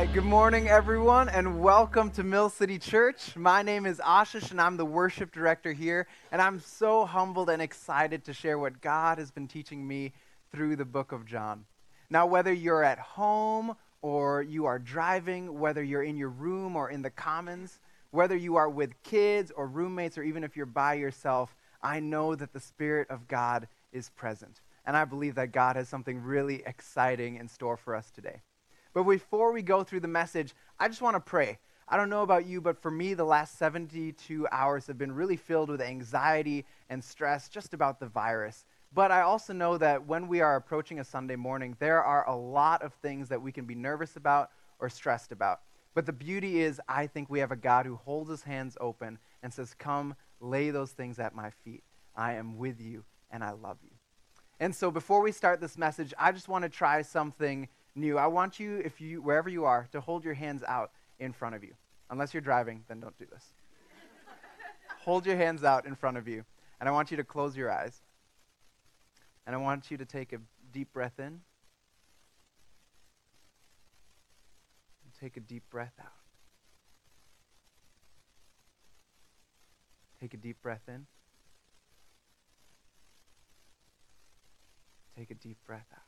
right, good morning, everyone, and welcome to Mill City Church. My name is Ashish, and I'm the worship director here, and I'm so humbled and excited to share what God has been teaching me through the book of John. Now, whether you're at home or you are driving, whether you're in your room or in the commons, whether you are with kids or roommates or even if you're by yourself, I know that the Spirit of God is present, and I believe that God has something really exciting in store for us today. But before we go through the message, I just want to pray. I don't know about you, but for me, the last 72 hours have been really filled with anxiety and stress just about the virus. But I also know that when we are approaching a Sunday morning, there are a lot of things that we can be nervous about or stressed about. But the beauty is, I think we have a God who holds his hands open and says, "Come, lay those things at my feet. I am with you, and I love you." And so before we start this message, I just want to try something new. I want you, wherever you are, to hold your hands out in front of you. Unless you're driving, then don't do this. Hold your hands out in front of you, and I want you to close your eyes. And I want you to take a deep breath in. And take a deep breath out. Take a deep breath in. Take a deep breath out.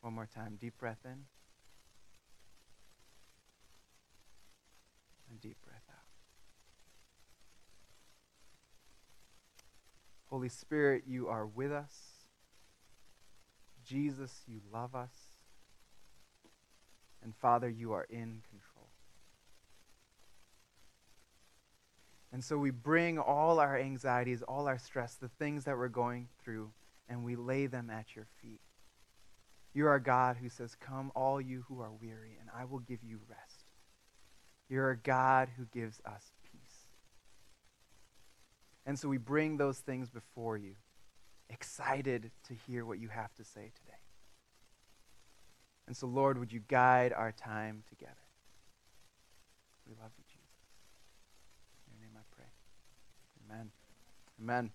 One more time, deep breath in, and deep breath out. Holy Spirit, you are with us. Jesus, you love us. And Father, you are in control. And so we bring all our anxieties, all our stress, the things that we're going through, and we lay them at your feet. You are a God who says, "Come, all you who are weary, and I will give you rest." You're a God who gives us peace. And so we bring those things before you, excited to hear what you have to say today. And so, Lord, would you guide our time together? We love you, Jesus. In your name I pray. Amen. Amen.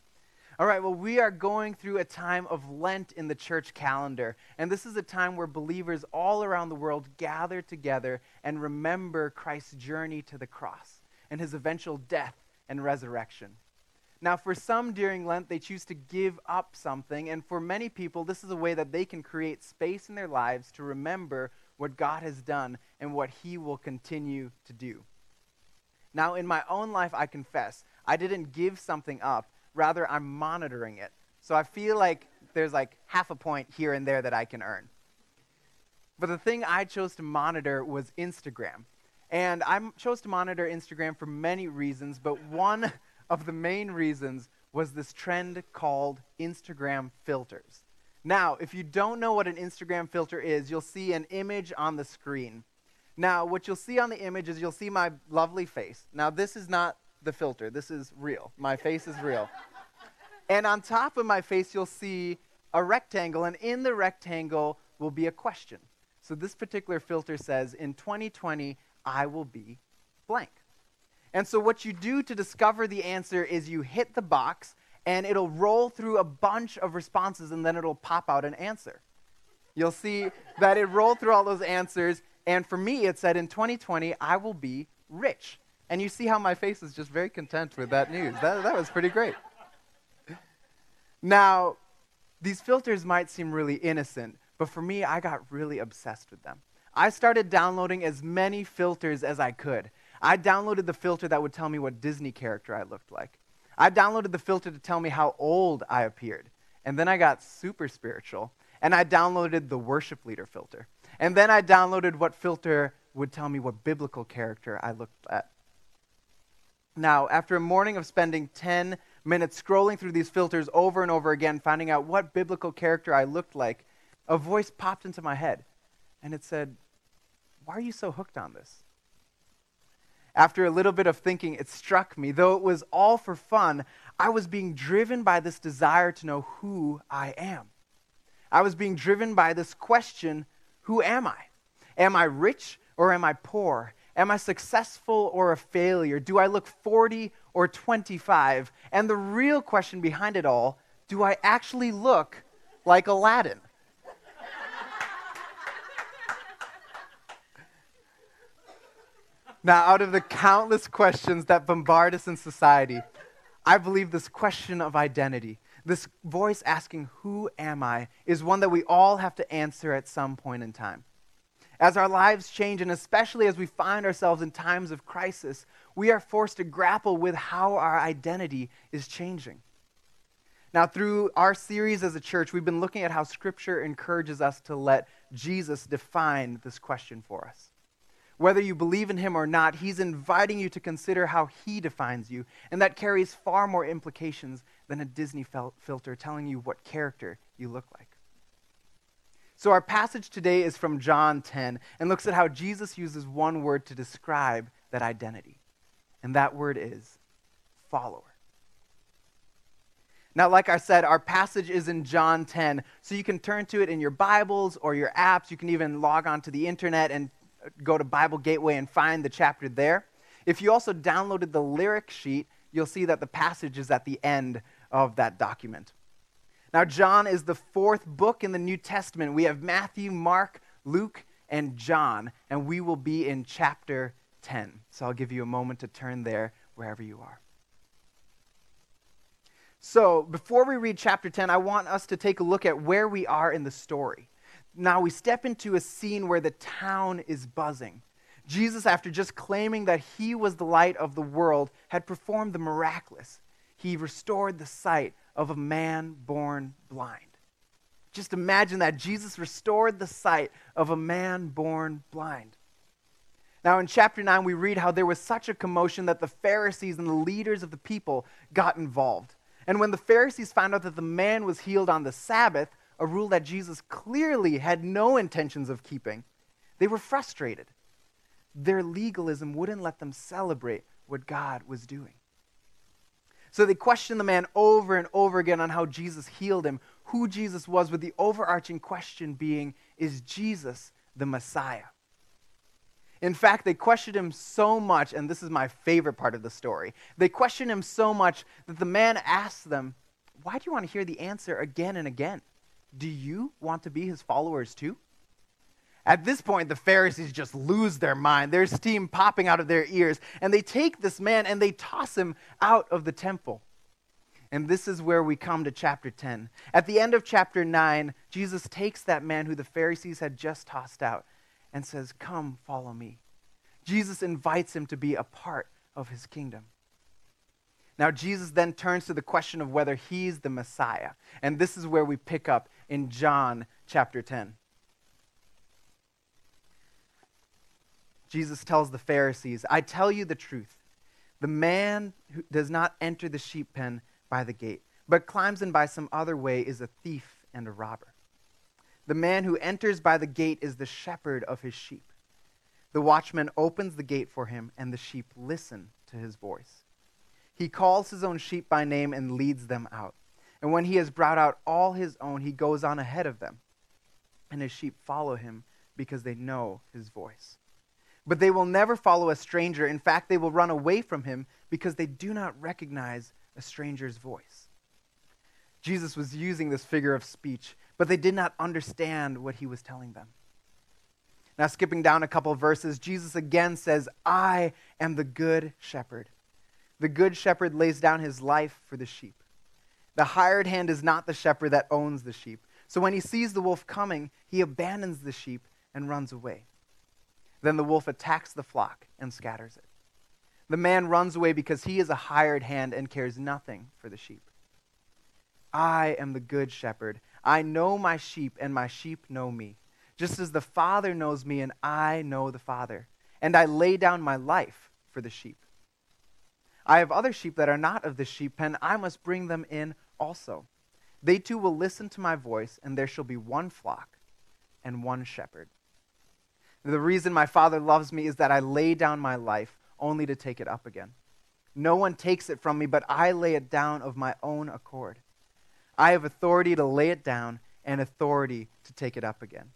All right, well, we are going through a time of Lent in the church calendar, and this is a time where believers all around the world gather together and remember Christ's journey to the cross and his eventual death and resurrection. Now, for some during Lent, they choose to give up something, and for many people, this is a way that they can create space in their lives to remember what God has done and what he will continue to do. Now, in my own life, I confess, I didn't give something up. Rather, I'm monitoring it. So I feel like there's like half a point here and there that I can earn. But the thing I chose to monitor was Instagram. And I chose to monitor Instagram for many reasons, but one of the main reasons was this trend called Instagram filters. Now, if you don't know what an Instagram filter is, you'll see an image on the screen. Now, what you'll see on the image is you'll see my lovely face. Now, this is not the filter. This is real. My face is real. And on top of my face, you'll see a rectangle, and in the rectangle will be a question. So this particular filter says, in 2020, I will be blank. And so what you do to discover the answer is you hit the box, and it'll roll through a bunch of responses, and then it'll pop out an answer. You'll see that it rolled through all those answers, and for me, it said, in 2020, I will be rich. And you see how my face is just very content with that news. That was pretty great. Now, these filters might seem really innocent, but for me, I got really obsessed with them. I started downloading as many filters as I could. I downloaded the filter that would tell me what Disney character I looked like. I downloaded the filter to tell me how old I appeared. And then I got super spiritual, and I downloaded the worship leader filter. And then I downloaded what filter would tell me what biblical character I looked at. Now, after a morning of spending 10 minutes scrolling through these filters over and over again, finding out what biblical character I looked like, a voice popped into my head, and it said, "Why are you so hooked on this?" After a little bit of thinking, it struck me, though it was all for fun, I was being driven by this desire to know who I am. I was being driven by this question, who am I? Am I rich or am I poor? Am I successful or a failure? Do I look 40 or 25? And the real question behind it all, do I actually look like Aladdin? Now, out of the countless questions that bombard us in society, I believe this question of identity, this voice asking, who am I, is one that we all have to answer at some point in time. As our lives change, and especially as we find ourselves in times of crisis, we are forced to grapple with how our identity is changing. Now, through our series as a church, we've been looking at how Scripture encourages us to let Jesus define this question for us. Whether you believe in him or not, he's inviting you to consider how he defines you, and that carries far more implications than a Disney filter telling you what character you look like. So our passage today is from John 10 and looks at how Jesus uses one word to describe that identity, and that word is follower. Now, like I said, our passage is in John 10, so you can turn to it in your Bibles or your apps. You can even log onto the internet and go to Bible Gateway and find the chapter there. If you also downloaded the lyric sheet, you'll see that the passage is at the end of that document. Now, John is the fourth book in the New Testament. We have Matthew, Mark, Luke, and John, and we will be in chapter 10. So I'll give you a moment to turn there wherever you are. So before we read chapter 10, I want us to take a look at where we are in the story. Now we step into a scene where the town is buzzing. Jesus, after just claiming that he was the light of the world, had performed the miraculous. He restored the sight of a man born blind. Just imagine that. Jesus restored the sight of a man born blind. Now in chapter 9, we read how there was such a commotion that the Pharisees and the leaders of the people got involved. And when the Pharisees found out that the man was healed on the Sabbath, a rule that Jesus clearly had no intentions of keeping, they were frustrated. Their legalism wouldn't let them celebrate what God was doing. So they questioned the man over and over again on how Jesus healed him, who Jesus was, with the overarching question being, is Jesus the Messiah? In fact, they questioned him so much, and this is my favorite part of the story, they questioned him so much that the man asked them, why do you want to hear the answer again and again? Do you want to be his followers too? At this point, the Pharisees just lose their mind. There's steam popping out of their ears. And they take this man and they toss him out of the temple. And this is where we come to chapter 10. At the end of chapter 9, Jesus takes that man who the Pharisees had just tossed out and says, come, follow me. Jesus invites him to be a part of his kingdom. Now, Jesus then turns to the question of whether he's the Messiah. And this is where we pick up in John chapter 10. Jesus tells the Pharisees, I tell you the truth. The man who does not enter the sheep pen by the gate, but climbs in by some other way is a thief and a robber. The man who enters by the gate is the shepherd of his sheep. The watchman opens the gate for him, and the sheep listen to his voice. He calls his own sheep by name and leads them out. And when he has brought out all his own, he goes on ahead of them. And his sheep follow him because they know his voice. But they will never follow a stranger. In fact, they will run away from him because they do not recognize a stranger's voice. Jesus was using this figure of speech, but they did not understand what he was telling them. Now, skipping down a couple of verses, Jesus again says, I am the good shepherd. The good shepherd lays down his life for the sheep. The hired hand is not the shepherd that owns the sheep. So when he sees the wolf coming, he abandons the sheep and runs away. Then the wolf attacks the flock and scatters it. The man runs away because he is a hired hand and cares nothing for the sheep. I am the good shepherd. I know my sheep, and my sheep know me, just as the Father knows me, and I know the Father. And I lay down my life for the sheep. I have other sheep that are not of this sheep pen. I must bring them in also. They too will listen to my voice, and there shall be one flock and one shepherd. The reason my Father loves me is that I lay down my life only to take it up again. No one takes it from me, but I lay it down of my own accord. I have authority to lay it down and authority to take it up again.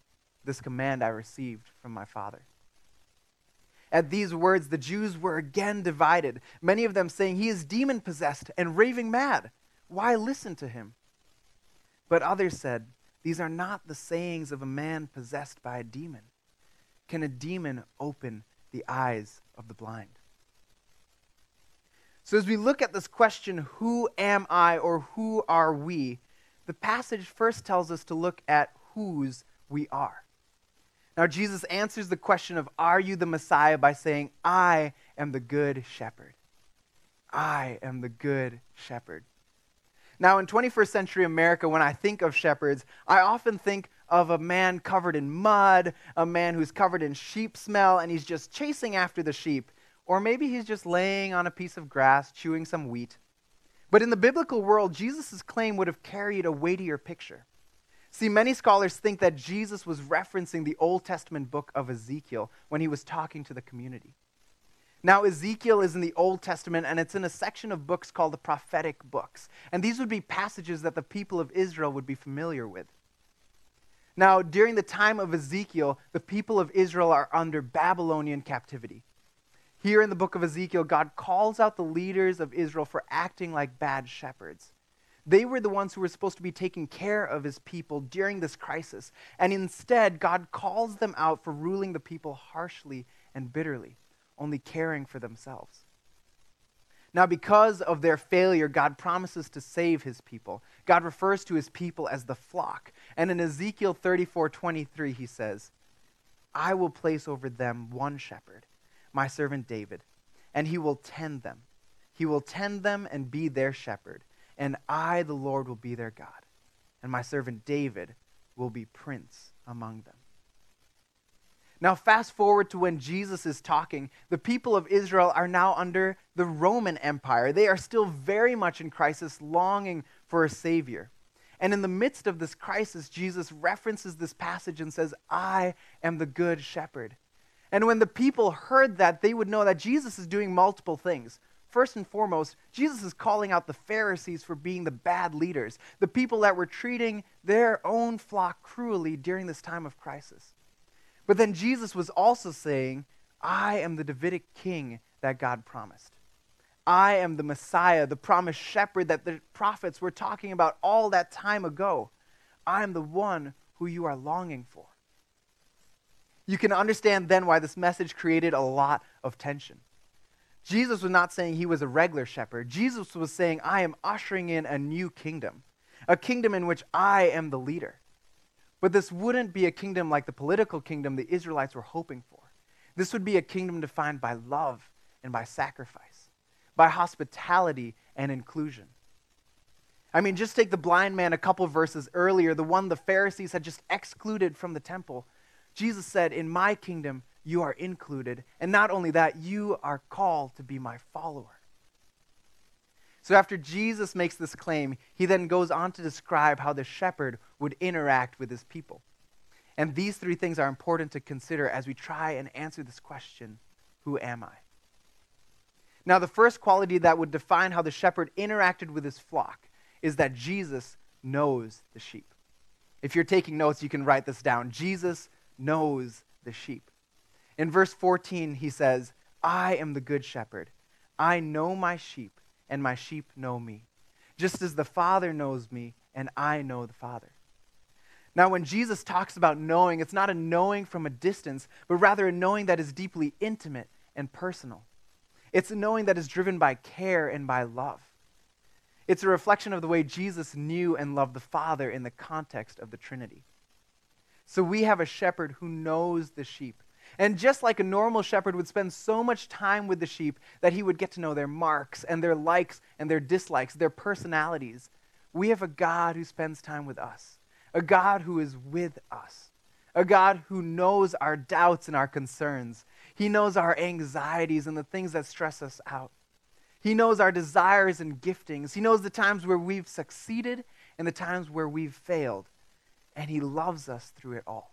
This command I received from my Father. At these words, the Jews were again divided, many of them saying, he is demon-possessed and raving mad. Why listen to him? But others said, these are not the sayings of a man possessed by a demon. Can a demon open the eyes of the blind. So as we look at this question, who am I or who are we, the passage first tells us to look at whose we are. Now Jesus answers the question of, are you the Messiah, by saying, I am the good shepherd. I am the good shepherd. Now in 21st century America, when I think of shepherds, I often think of a man covered in mud, a man who's covered in sheep smell, and he's just chasing after the sheep. Or maybe he's just laying on a piece of grass, chewing some wheat. But in the biblical world, Jesus' claim would have carried a weightier picture. See, many scholars think that Jesus was referencing the Old Testament book of Ezekiel when he was talking to the community. Now, Ezekiel is in the Old Testament, and it's in a section of books called the prophetic books. And these would be passages that the people of Israel would be familiar with. Now, during the time of Ezekiel, the people of Israel are under Babylonian captivity. Here in the book of Ezekiel, God calls out the leaders of Israel for acting like bad shepherds. They were the ones who were supposed to be taking care of his people during this crisis. And instead, God calls them out for ruling the people harshly and bitterly, only caring for themselves. Now, because of their failure, God promises to save his people. God refers to his people as the flock. And in Ezekiel 34:23, he says, I will place over them one shepherd, my servant David, and he will tend them. He will tend them and be their shepherd, and I, the Lord, will be their God, and my servant David will be prince among them. Now, fast forward to when Jesus is talking, the people of Israel are now under the Roman Empire. They are still very much in crisis, longing for a savior. And in the midst of this crisis, Jesus references this passage and says, I am the good shepherd. And when the people heard that, they would know that Jesus is doing multiple things. First and foremost, Jesus is calling out the Pharisees for being the bad leaders, the people that were treating their own flock cruelly during this time of crisis. But then Jesus was also saying, I am the Davidic king that God promised. I am the Messiah, the promised shepherd that the prophets were talking about all that time ago. I am the one who you are longing for. You can understand then why this message created a lot of tension. Jesus was not saying he was a regular shepherd. Jesus was saying, I am ushering in a new kingdom, a kingdom in which I am the leader. But this wouldn't be a kingdom like the political kingdom the Israelites were hoping for. This would be a kingdom defined by love and by sacrifice, by hospitality and inclusion. I mean, just take the blind man a couple verses earlier, the one the Pharisees had just excluded from the temple. Jesus said, in my kingdom, you are included. And not only that, you are called to be my follower. So after Jesus makes this claim, he then goes on to describe how the shepherd would interact with his people. And these three things are important to consider as we try and answer this question, who am I? Now, the first quality that would define how the shepherd interacted with his flock is that Jesus knows the sheep. If you're taking notes, you can write this down. Jesus knows the sheep. In verse 14, he says, I am the good shepherd. I know my sheep, and my sheep know me, just as the Father knows me, and I know the Father. Now, when Jesus talks about knowing, it's not a knowing from a distance, but rather a knowing that is deeply intimate and personal. It's a knowing that is driven by care and by love. It's a reflection of the way Jesus knew and loved the Father in the context of the Trinity. So we have a shepherd who knows the sheep. And just like a normal shepherd would spend so much time with the sheep that he would get to know their marks and their likes and their dislikes, their personalities, we have a God who spends time with us, a God who is with us, a God who knows our doubts and our concerns. He knows our anxieties and the things that stress us out. He knows our desires and giftings. He knows the times where we've succeeded and the times where we've failed. And he loves us through it all.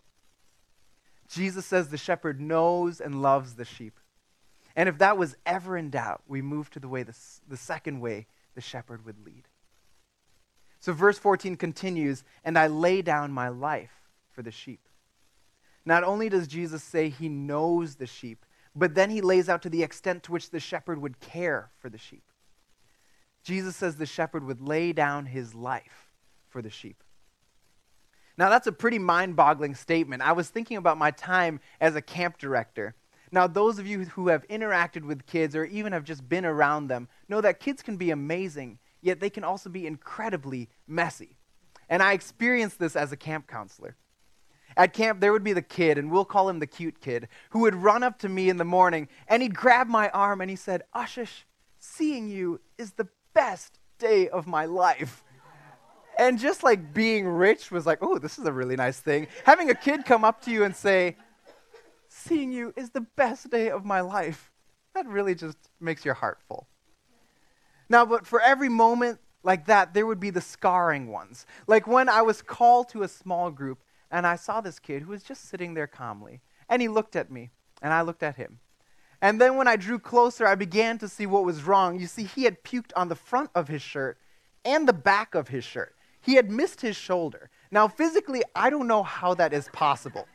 Jesus says the shepherd knows and loves the sheep. And if that was ever in doubt, we move to the second way the shepherd would lead. So verse 14 continues, and I lay down my life for the sheep. Not only does Jesus say he knows the sheep, but then he lays out to the extent to which the shepherd would care for the sheep. Jesus says the shepherd would lay down his life for the sheep. Now, that's a pretty mind-boggling statement. I was thinking about my time as a camp director. Now, those of you who have interacted with kids or even have just been around them know that kids can be amazing, yet they can also be incredibly messy. And I experienced this as a camp counselor. At camp, there would be the kid, and we'll call him the cute kid, who would run up to me in the morning, and he'd grab my arm, and he said, "Ashish, seeing you is the best day of my life." And just like being rich was like, oh, this is a really nice thing. Having a kid come up to you and say, "Seeing you is the best day of my life," that really just makes your heart full. Now, but for every moment like that, there would be the scarring ones. Like when I was called to a small group, and I saw this kid who was just sitting there calmly, and he looked at me, and I looked at him. And then when I drew closer, I began to see what was wrong. You see, he had puked on the front of his shirt and the back of his shirt. He had missed his shoulder. Now, physically, I don't know how that is possible.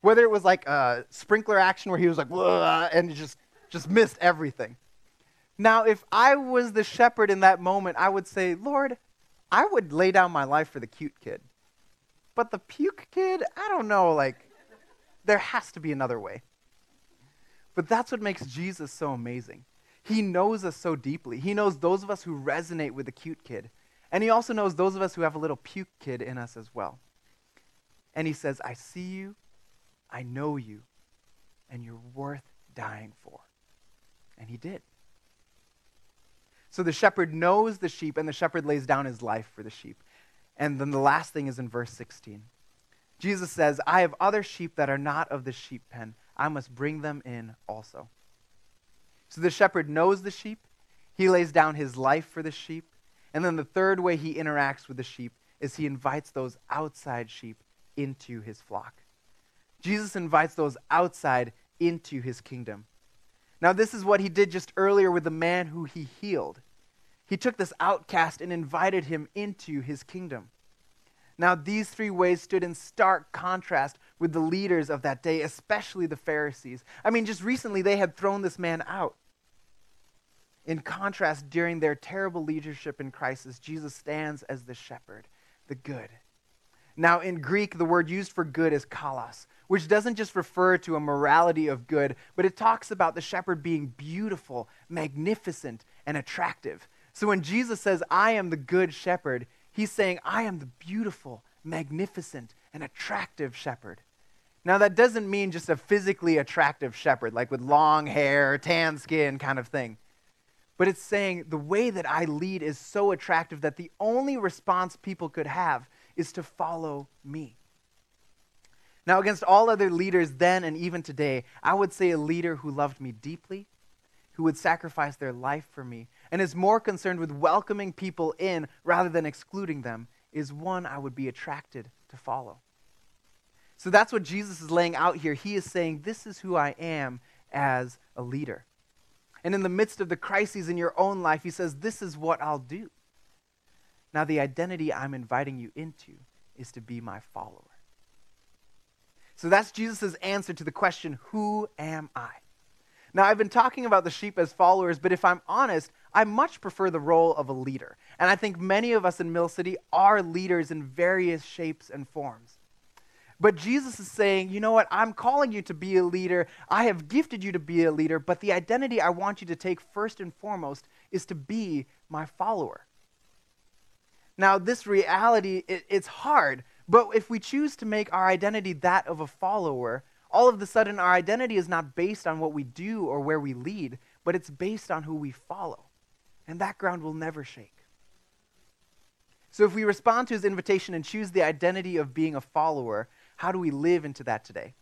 Whether it was like a sprinkler action where he was like, and just missed everything. Now, if I was the shepherd in that moment, I would say, "Lord, I would lay down my life for the cute kid. But the puke kid, I don't know, like, there has to be another way." But that's what makes Jesus so amazing. He knows us so deeply. He knows those of us who resonate with the cute kid. And he also knows those of us who have a little puke kid in us as well. And he says, "I see you, I know you, and you're worth dying for." And he did. So the shepherd knows the sheep, and the shepherd lays down his life for the sheep. And then the last thing is in verse 16. Jesus says, "I have other sheep that are not of the sheep pen. I must bring them in also." So the shepherd knows the sheep. He lays down his life for the sheep. And then the third way he interacts with the sheep is he invites those outside sheep into his flock. Jesus invites those outside into his kingdom. Now, this is what he did just earlier with the man who he healed. He took this outcast and invited him into his kingdom. Now, these three ways stood in stark contrast with the leaders of that day, especially the Pharisees. I mean, just recently they had thrown this man out. In contrast, during their terrible leadership in crisis, Jesus stands as the shepherd, the good. Now, in Greek, the word used for good is kalos, which doesn't just refer to a morality of good, but it talks about the shepherd being beautiful, magnificent, and attractive. So when Jesus says, "I am the good shepherd," he's saying, "I am the beautiful, magnificent, and attractive shepherd." Now, that doesn't mean just a physically attractive shepherd, like with long hair, tan skin kind of thing. But it's saying the way that I lead is so attractive that the only response people could have is to follow me. Now, against all other leaders then and even today, I would say a leader who loved me deeply, who would sacrifice their life for me, and is more concerned with welcoming people in rather than excluding them, is one I would be attracted to follow. So that's what Jesus is laying out here. He is saying, this is who I am as a leader. And in the midst of the crises in your own life, he says, this is what I'll do. Now, the identity I'm inviting you into is to be my follower. So that's Jesus' answer to the question, who am I? Now, I've been talking about the sheep as followers, but if I'm honest, I much prefer the role of a leader. And I think many of us in Mill City are leaders in various shapes and forms. But Jesus is saying, you know what, I'm calling you to be a leader. I have gifted you to be a leader, but the identity I want you to take first and foremost is to be my follower. Now, this reality, it's hard, but if we choose to make our identity that of a follower, all of a sudden our identity is not based on what we do or where we lead, but it's based on who we follow. And that ground will never shake. So if we respond to his invitation and choose the identity of being a follower, how do we live into that today?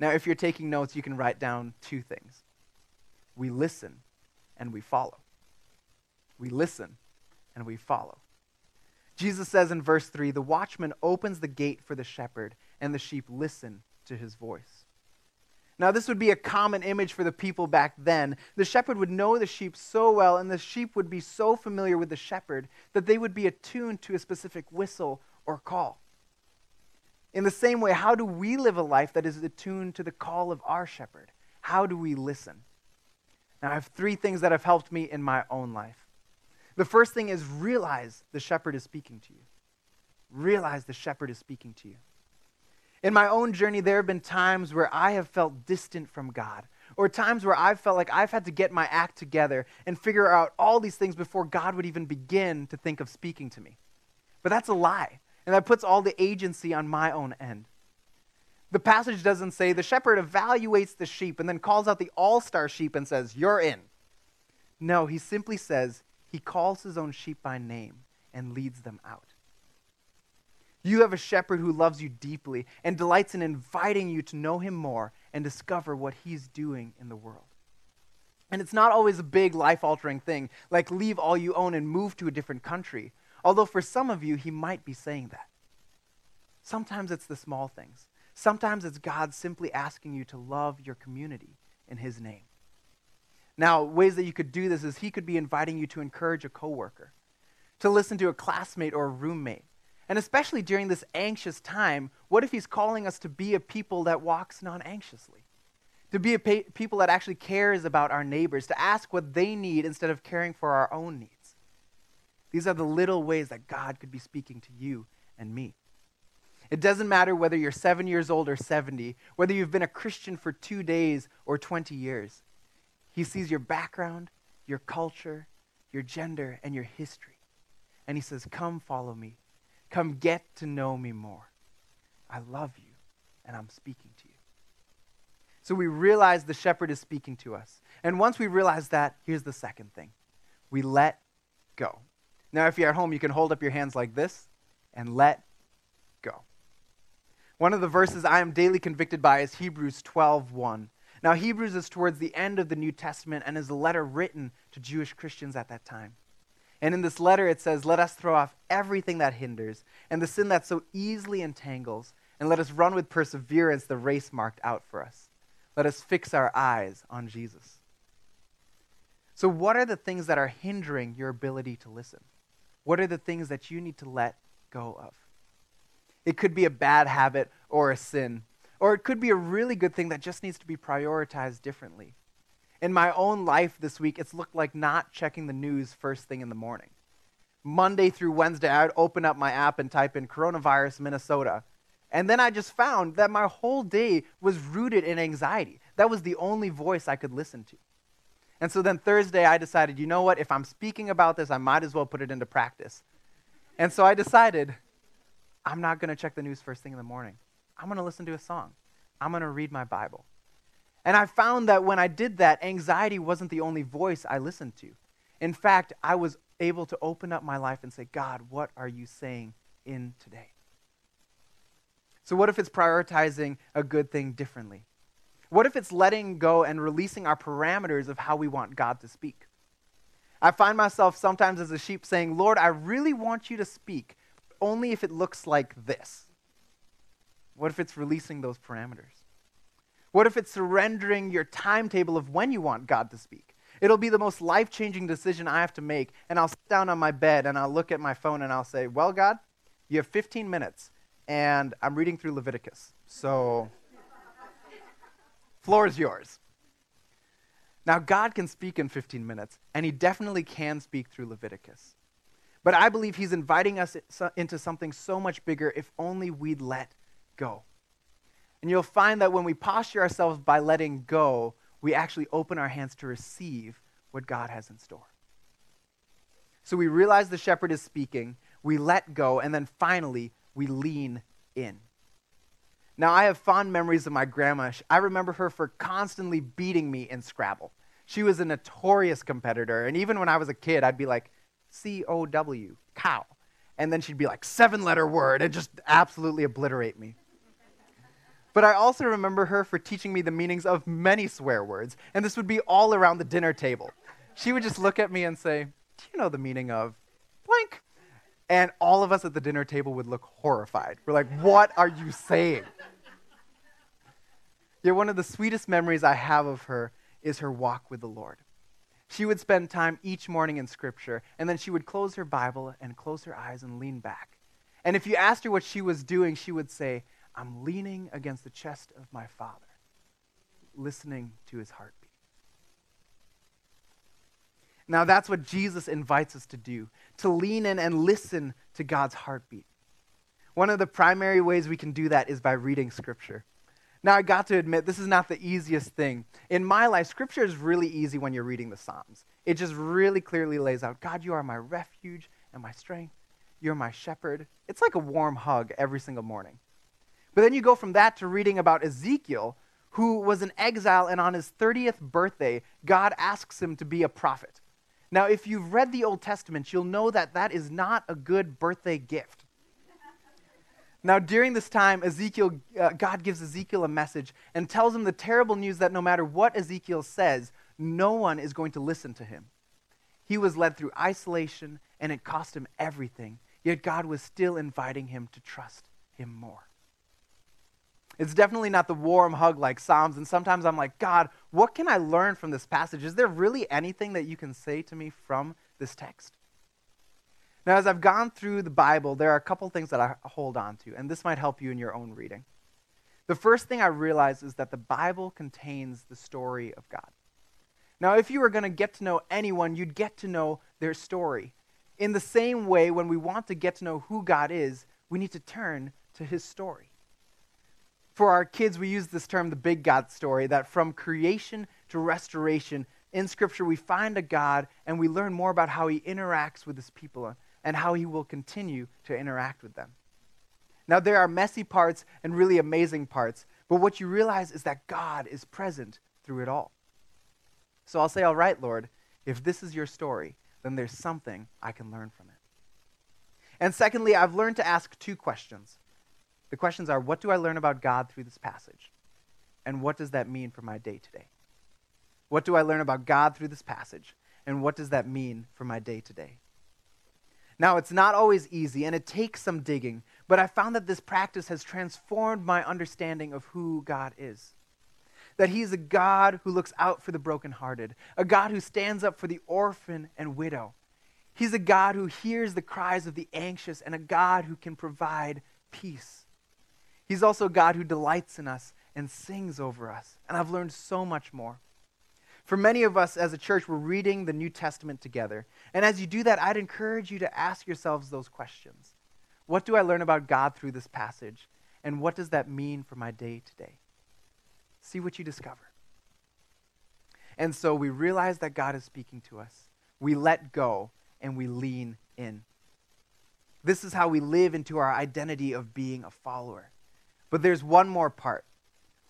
Now, if you're taking notes, you can write down two things. We listen and we follow. We listen and we follow. Jesus says in verse 3, "The watchman opens the gate for the shepherd, and the sheep listen to his voice." Now, this would be a common image for the people back then. The shepherd would know the sheep so well, and the sheep would be so familiar with the shepherd that they would be attuned to a specific whistle or call. In the same way, how do we live a life that is attuned to the call of our shepherd? How do we listen? Now, I have three things that have helped me in my own life. The first thing is realize the shepherd is speaking to you. Realize the shepherd is speaking to you. In my own journey, there have been times where I have felt distant from God, or times where I've felt like I've had to get my act together and figure out all these things before God would even begin to think of speaking to me. But that's a lie, and that puts all the agency on my own end. The passage doesn't say the shepherd evaluates the sheep and then calls out the all-star sheep and says, "You're in." No, he simply says he calls his own sheep by name and leads them out. You have a shepherd who loves you deeply and delights in inviting you to know him more and discover what he's doing in the world. And it's not always a big life-altering thing, like leave all you own and move to a different country, although for some of you, he might be saying that. Sometimes it's the small things. Sometimes it's God simply asking you to love your community in his name. Now, ways that you could do this is he could be inviting you to encourage a coworker, to listen to a classmate or a roommate. And especially during this anxious time, what if he's calling us to be a people that walks non-anxiously, to be a people that actually cares about our neighbors, to ask what they need instead of caring for our own needs? These are the little ways that God could be speaking to you and me. It doesn't matter whether you're 7 years old or 70, whether you've been a Christian for 2 days or 20 years. He sees your background, your culture, your gender, and your history. And he says, "Come follow me. Come get to know me more. I love you, and I'm speaking to you." So we realize the shepherd is speaking to us. And once we realize that, here's the second thing. We let go. Now, if you're at home, you can hold up your hands like this and let go. One of the verses I am daily convicted by is Hebrews 12:1. Now, Hebrews is towards the end of the New Testament and is a letter written to Jewish Christians at that time. And in this letter, it says, "Let us throw off everything that hinders and the sin that so easily entangles, and let us run with perseverance the race marked out for us. Let us fix our eyes on Jesus." So what are the things that are hindering your ability to listen? What are the things that you need to let go of? It could be a bad habit or a sin, or it could be a really good thing that just needs to be prioritized differently. In my own life this week, it's looked like not checking the news first thing in the morning. Monday through Wednesday, I would open up my app and type in coronavirus Minnesota. And then I just found that my whole day was rooted in anxiety. That was the only voice I could listen to. And so then Thursday, I decided, you know what? If I'm speaking about this, I might as well put it into practice. And so I decided, I'm not going to check the news first thing in the morning. I'm going to listen to a song. I'm going to read my Bible. And I found that when I did that, anxiety wasn't the only voice I listened to. In fact, I was able to open up my life and say, "God, what are you saying in today?" So what if it's prioritizing a good thing differently? What if it's letting go and releasing our parameters of how we want God to speak? I find myself sometimes as a sheep saying, "Lord, I really want you to speak, but only if it looks like this." What if it's releasing those parameters? What if it's surrendering your timetable of when you want God to speak? It'll be the most life-changing decision I have to make, and I'll sit down on my bed, and I'll look at my phone, and I'll say, "Well, God, you have 15 minutes, and I'm reading through Leviticus, so floor is yours." Now, God can speak in 15 minutes, and he definitely can speak through Leviticus. But I believe he's inviting us into something so much bigger if only we'd let go. And you'll find that when we posture ourselves by letting go, we actually open our hands to receive what God has in store. So we realize the shepherd is speaking, we let go, and then finally, we lean in. Now, I have fond memories of my grandma. I remember her for constantly beating me in Scrabble. She was a notorious competitor, and even when I was a kid, I'd be like, C-O-W, cow. And then she'd be like, 7-letter word, and just absolutely obliterate me. But I also remember her for teaching me the meanings of many swear words, and this would be all around the dinner table. She would just look at me and say, "Do you know the meaning of blank?" And all of us at the dinner table would look horrified. We're like, "What are you saying?" Yeah, one of the sweetest memories I have of her is her walk with the Lord. She would spend time each morning in Scripture, and then she would close her Bible and close her eyes and lean back. And if you asked her what she was doing, she would say, "I'm leaning against the chest of my Father, listening to his heartbeat." Now that's what Jesus invites us to do, to lean in and listen to God's heartbeat. One of the primary ways we can do that is by reading Scripture. Now, I got to admit, this is not the easiest thing. In my life, Scripture is really easy when you're reading the Psalms. It just really clearly lays out, God, you are my refuge and my strength. You're my shepherd. It's like a warm hug every single morning. But then you go from that to reading about Ezekiel, who was an exile, and on his 30th birthday, God asks him to be a prophet. Now, if you've read the Old Testament, you'll know that that is not a good birthday gift. Now, during this time, God gives Ezekiel a message and tells him the terrible news that no matter what Ezekiel says, no one is going to listen to him. He was led through isolation, and it cost him everything, yet God was still inviting him to trust him more. It's definitely not the warm hug like Psalms, and sometimes I'm like, God, what can I learn from this passage? Is there really anything that you can say to me from this text? Now, as I've gone through the Bible, there are a couple things that I hold on to, and this might help you in your own reading. The first thing I realized is that the Bible contains the story of God. Now, if you were going to get to know anyone, you'd get to know their story. In the same way, when we want to get to know who God is, we need to turn to his story. For our kids, we use this term, the big God story, that from creation to restoration, in Scripture, we find a God, and we learn more about how he interacts with his people and how he will continue to interact with them. Now, there are messy parts and really amazing parts, but what you realize is that God is present through it all. So I'll say, all right, Lord, if this is your story, then there's something I can learn from it. And secondly, I've learned to ask two questions. The questions are, what do I learn about God through this passage? And what does that mean for my day-to-day? What do I learn about God through this passage? And what does that mean for my day-to-day? Now, it's not always easy, and it takes some digging, but I found that this practice has transformed my understanding of who God is. That he's a God who looks out for the brokenhearted, a God who stands up for the orphan and widow. He's a God who hears the cries of the anxious, and a God who can provide peace. He's also a God who delights in us and sings over us, and I've learned so much more. For many of us as a church, we're reading the New Testament together. And as you do that, I'd encourage you to ask yourselves those questions. What do I learn about God through this passage? And what does that mean for my day today? See what you discover. And so we realize that God is speaking to us. We let go and we lean in. This is how we live into our identity of being a follower. But there's one more part.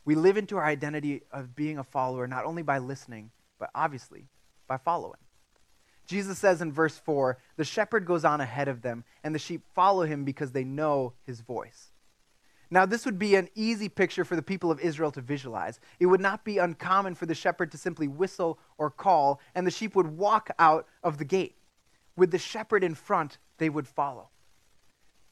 We live into our identity of being a follower not only by listening, but obviously by following. Jesus says in verse 4, the shepherd goes on ahead of them, and the sheep follow him because they know his voice. Now, this would be an easy picture for the people of Israel to visualize. It would not be uncommon for the shepherd to simply whistle or call, and the sheep would walk out of the gate. With the shepherd in front, they would follow.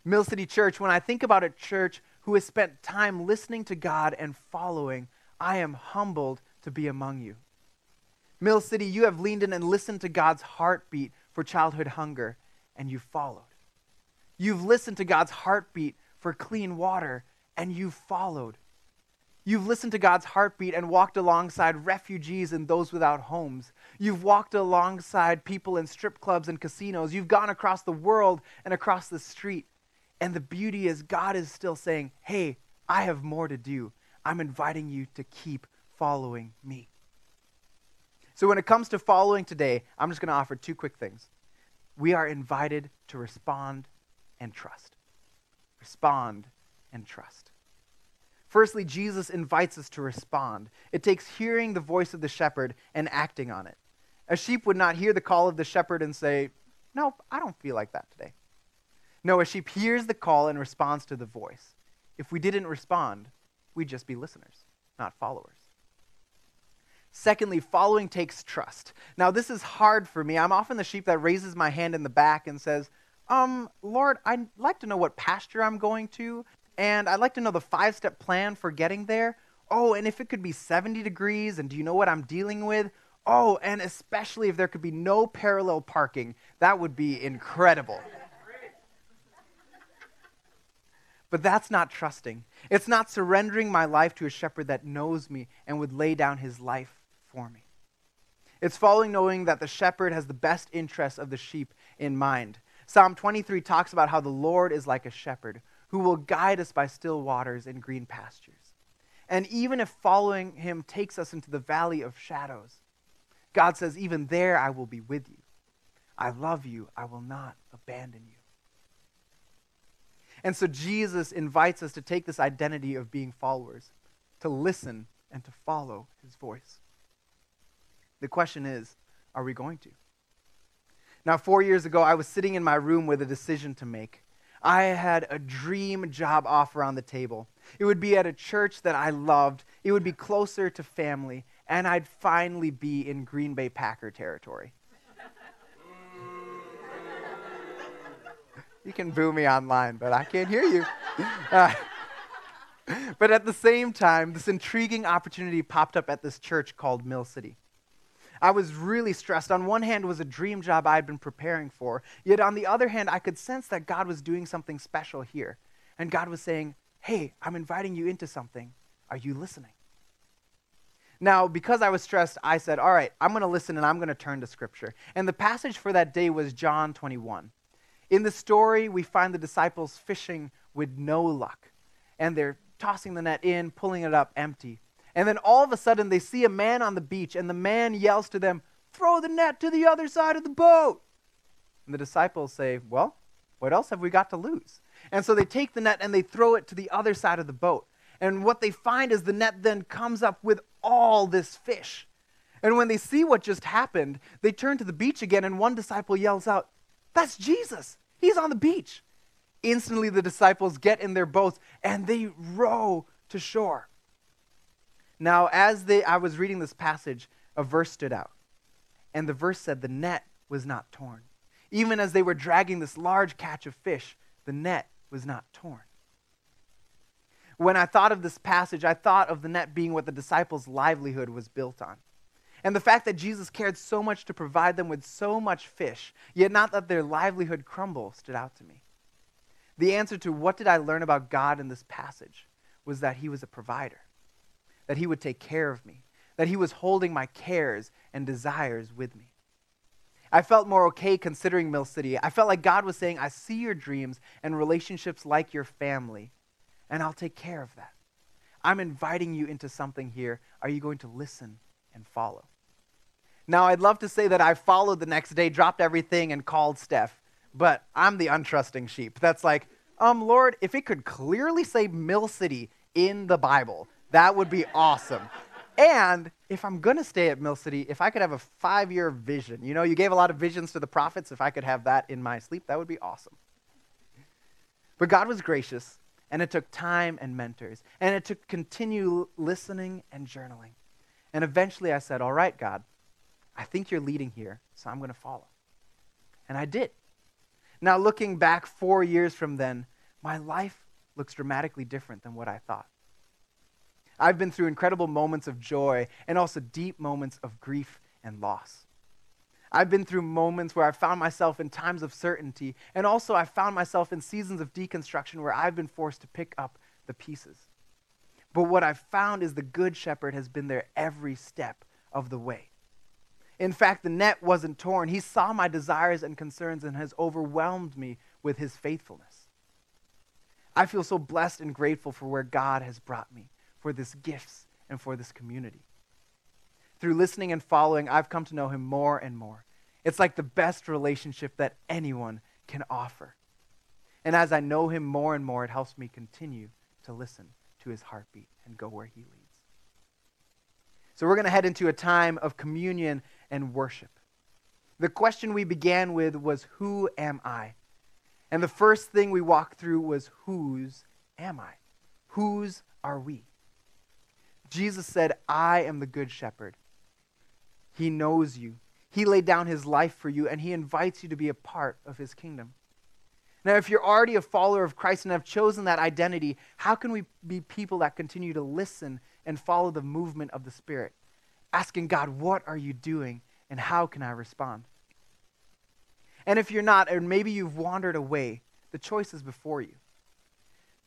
Mill City Church, when I think about a church who has spent time listening to God and following, I am humbled to be among you. Mill City, you have leaned in and listened to God's heartbeat for childhood hunger, and you followed. You've listened to God's heartbeat for clean water, and you followed. You've listened to God's heartbeat and walked alongside refugees and those without homes. You've walked alongside people in strip clubs and casinos. You've gone across the world and across the street. And the beauty is God is still saying, hey, I have more to do. I'm inviting you to keep following me. So when it comes to following today, I'm just going to offer two quick things. We are invited to respond and trust. Respond and trust. Firstly, Jesus invites us to respond. It takes hearing the voice of the shepherd and acting on it. A sheep would not hear the call of the shepherd and say, nope, I don't feel like that today. No, a sheep hears the call and responds to the voice. If we didn't respond, we'd just be listeners, not followers. Secondly, following takes trust. Now, this is hard for me. I'm often the sheep that raises my hand in the back and says, Lord, I'd like to know what pasture I'm going to, and I'd like to know the 5-step plan for getting there. Oh, and if it could be 70 degrees, and do you know what I'm dealing with? Oh, and especially if there could be no parallel parking, that would be incredible. But that's not trusting. It's not surrendering my life to a shepherd that knows me and would lay down his life for me. It's following knowing that the shepherd has the best interests of the sheep in mind. Psalm 23 talks about how the Lord is like a shepherd who will guide us by still waters and green pastures. And even if following him takes us into the valley of shadows, God says, even there I will be with you. I love you. I will not abandon you. And so Jesus invites us to take this identity of being followers, to listen and to follow his voice. The question is, are we going to? Now, 4 years ago, I was sitting in my room with a decision to make. I had a dream job offer on the table. It would be at a church that I loved. It would be closer to family, and I'd finally be in Green Bay Packer territory. You can boo me online, but I can't hear you. But at the same time, this intriguing opportunity popped up at this church called Mill City. I was really stressed. On one hand, it was a dream job I had been preparing for. Yet on the other hand, I could sense that God was doing something special here. And God was saying, hey, I'm inviting you into something. Are you listening? Now, because I was stressed, I said, all right, I'm going to listen and I'm going to turn to Scripture. And the passage for that day was John 21. In the story, we find the disciples fishing with no luck. And they're tossing the net in, pulling it up empty. And then all of a sudden, they see a man on the beach, and the man yells to them, throw the net to the other side of the boat. And the disciples say, well, what else have we got to lose? And so they take the net and they throw it to the other side of the boat. And what they find is the net then comes up with all this fish. And when they see what just happened, they turn to the beach again, and one disciple yells out, that's Jesus. He's on the beach. Instantly, the disciples get in their boats, and they row to shore. Now, I was reading this passage, a verse stood out. And the verse said, the net was not torn. Even as they were dragging this large catch of fish, the net was not torn. When I thought of this passage, I thought of the net being what the disciples' livelihood was built on. And the fact that Jesus cared so much to provide them with so much fish, yet not let their livelihood crumble, stood out to me. The answer to what did I learn about God in this passage was that he was a provider, that he would take care of me, that he was holding my cares and desires with me. I felt more okay considering Mill City. I felt like God was saying, I see your dreams and relationships like your family, and I'll take care of that. I'm inviting you into something here. Are you going to listen and follow? Now, I'd love to say that I followed the next day, dropped everything, and called Steph, but I'm the untrusting sheep. That's like, Lord, if it could clearly say Mill City in the Bible, that would be awesome. And if I'm going to stay at Mill City, if I could have a 5-year vision, you gave a lot of visions to the prophets. If I could have that in my sleep, that would be awesome. But God was gracious, and it took time and mentors, and it took continued listening and journaling. And eventually I said, all right, God, I think you're leading here, so I'm going to follow. And I did. Now, looking back 4 years from then, my life looks dramatically different than what I thought. I've been through incredible moments of joy and also deep moments of grief and loss. I've been through moments where I found myself in times of certainty, and also I found myself in seasons of deconstruction where I've been forced to pick up the pieces. But what I've found is the Good Shepherd has been there every step of the way. In fact, the net wasn't torn. He saw my desires and concerns and has overwhelmed me with his faithfulness. I feel so blessed and grateful for where God has brought me, for this gifts, and for this community. Through listening and following, I've come to know him more and more. It's like the best relationship that anyone can offer. And as I know him more and more, it helps me continue to listen to his heartbeat and go where he leads. So we're going to head into a time of communion and worship. The question we began with was, who am I? And the first thing we walked through was, whose am I? Whose are we? Jesus said, I am the Good Shepherd. He knows you. He laid down his life for you, and he invites you to be a part of his kingdom. Now, if you're already a follower of Christ and have chosen that identity, how can we be people that continue to listen and follow the movement of the Spirit, asking God, what are you doing, and how can I respond? And if you're not, or maybe you've wandered away, the choice is before you.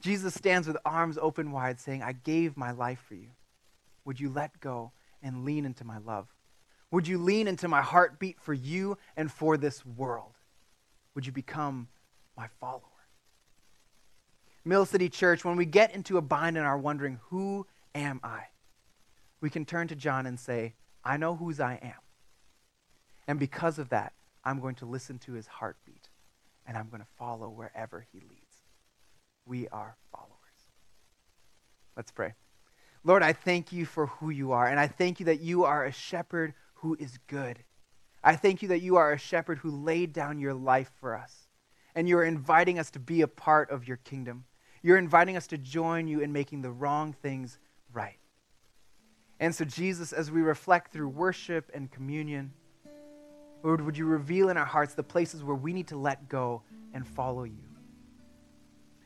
Jesus stands with arms open wide saying, I gave my life for you. Would you let go and lean into my love? Would you lean into my heartbeat for you and for this world? Would you become my follower? Mill City Church, when we get into a bind and are wondering, who am I? We can turn to John and say, I know whose I am. And because of that, I'm going to listen to his heartbeat, and I'm going to follow wherever he leads. We are followers. Let's pray. Lord, I thank you for who you are, and I thank you that you are a shepherd who is good. I thank you that you are a shepherd who laid down your life for us, and you're inviting us to be a part of your kingdom. You're inviting us to join you in making the wrong things right. And so, Jesus, as we reflect through worship and communion, Lord, would you reveal in our hearts the places where we need to let go and follow you?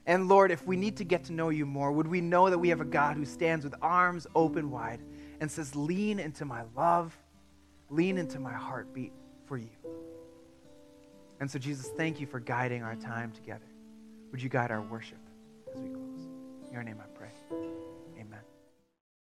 And Lord, if we need to get to know you more, would we know that we have a God who stands with arms open wide and says, lean into my love, lean into my heartbeat for you. And so, Jesus, thank you for guiding our time together. Would you guide our worship as we close? In your name I pray. Amen.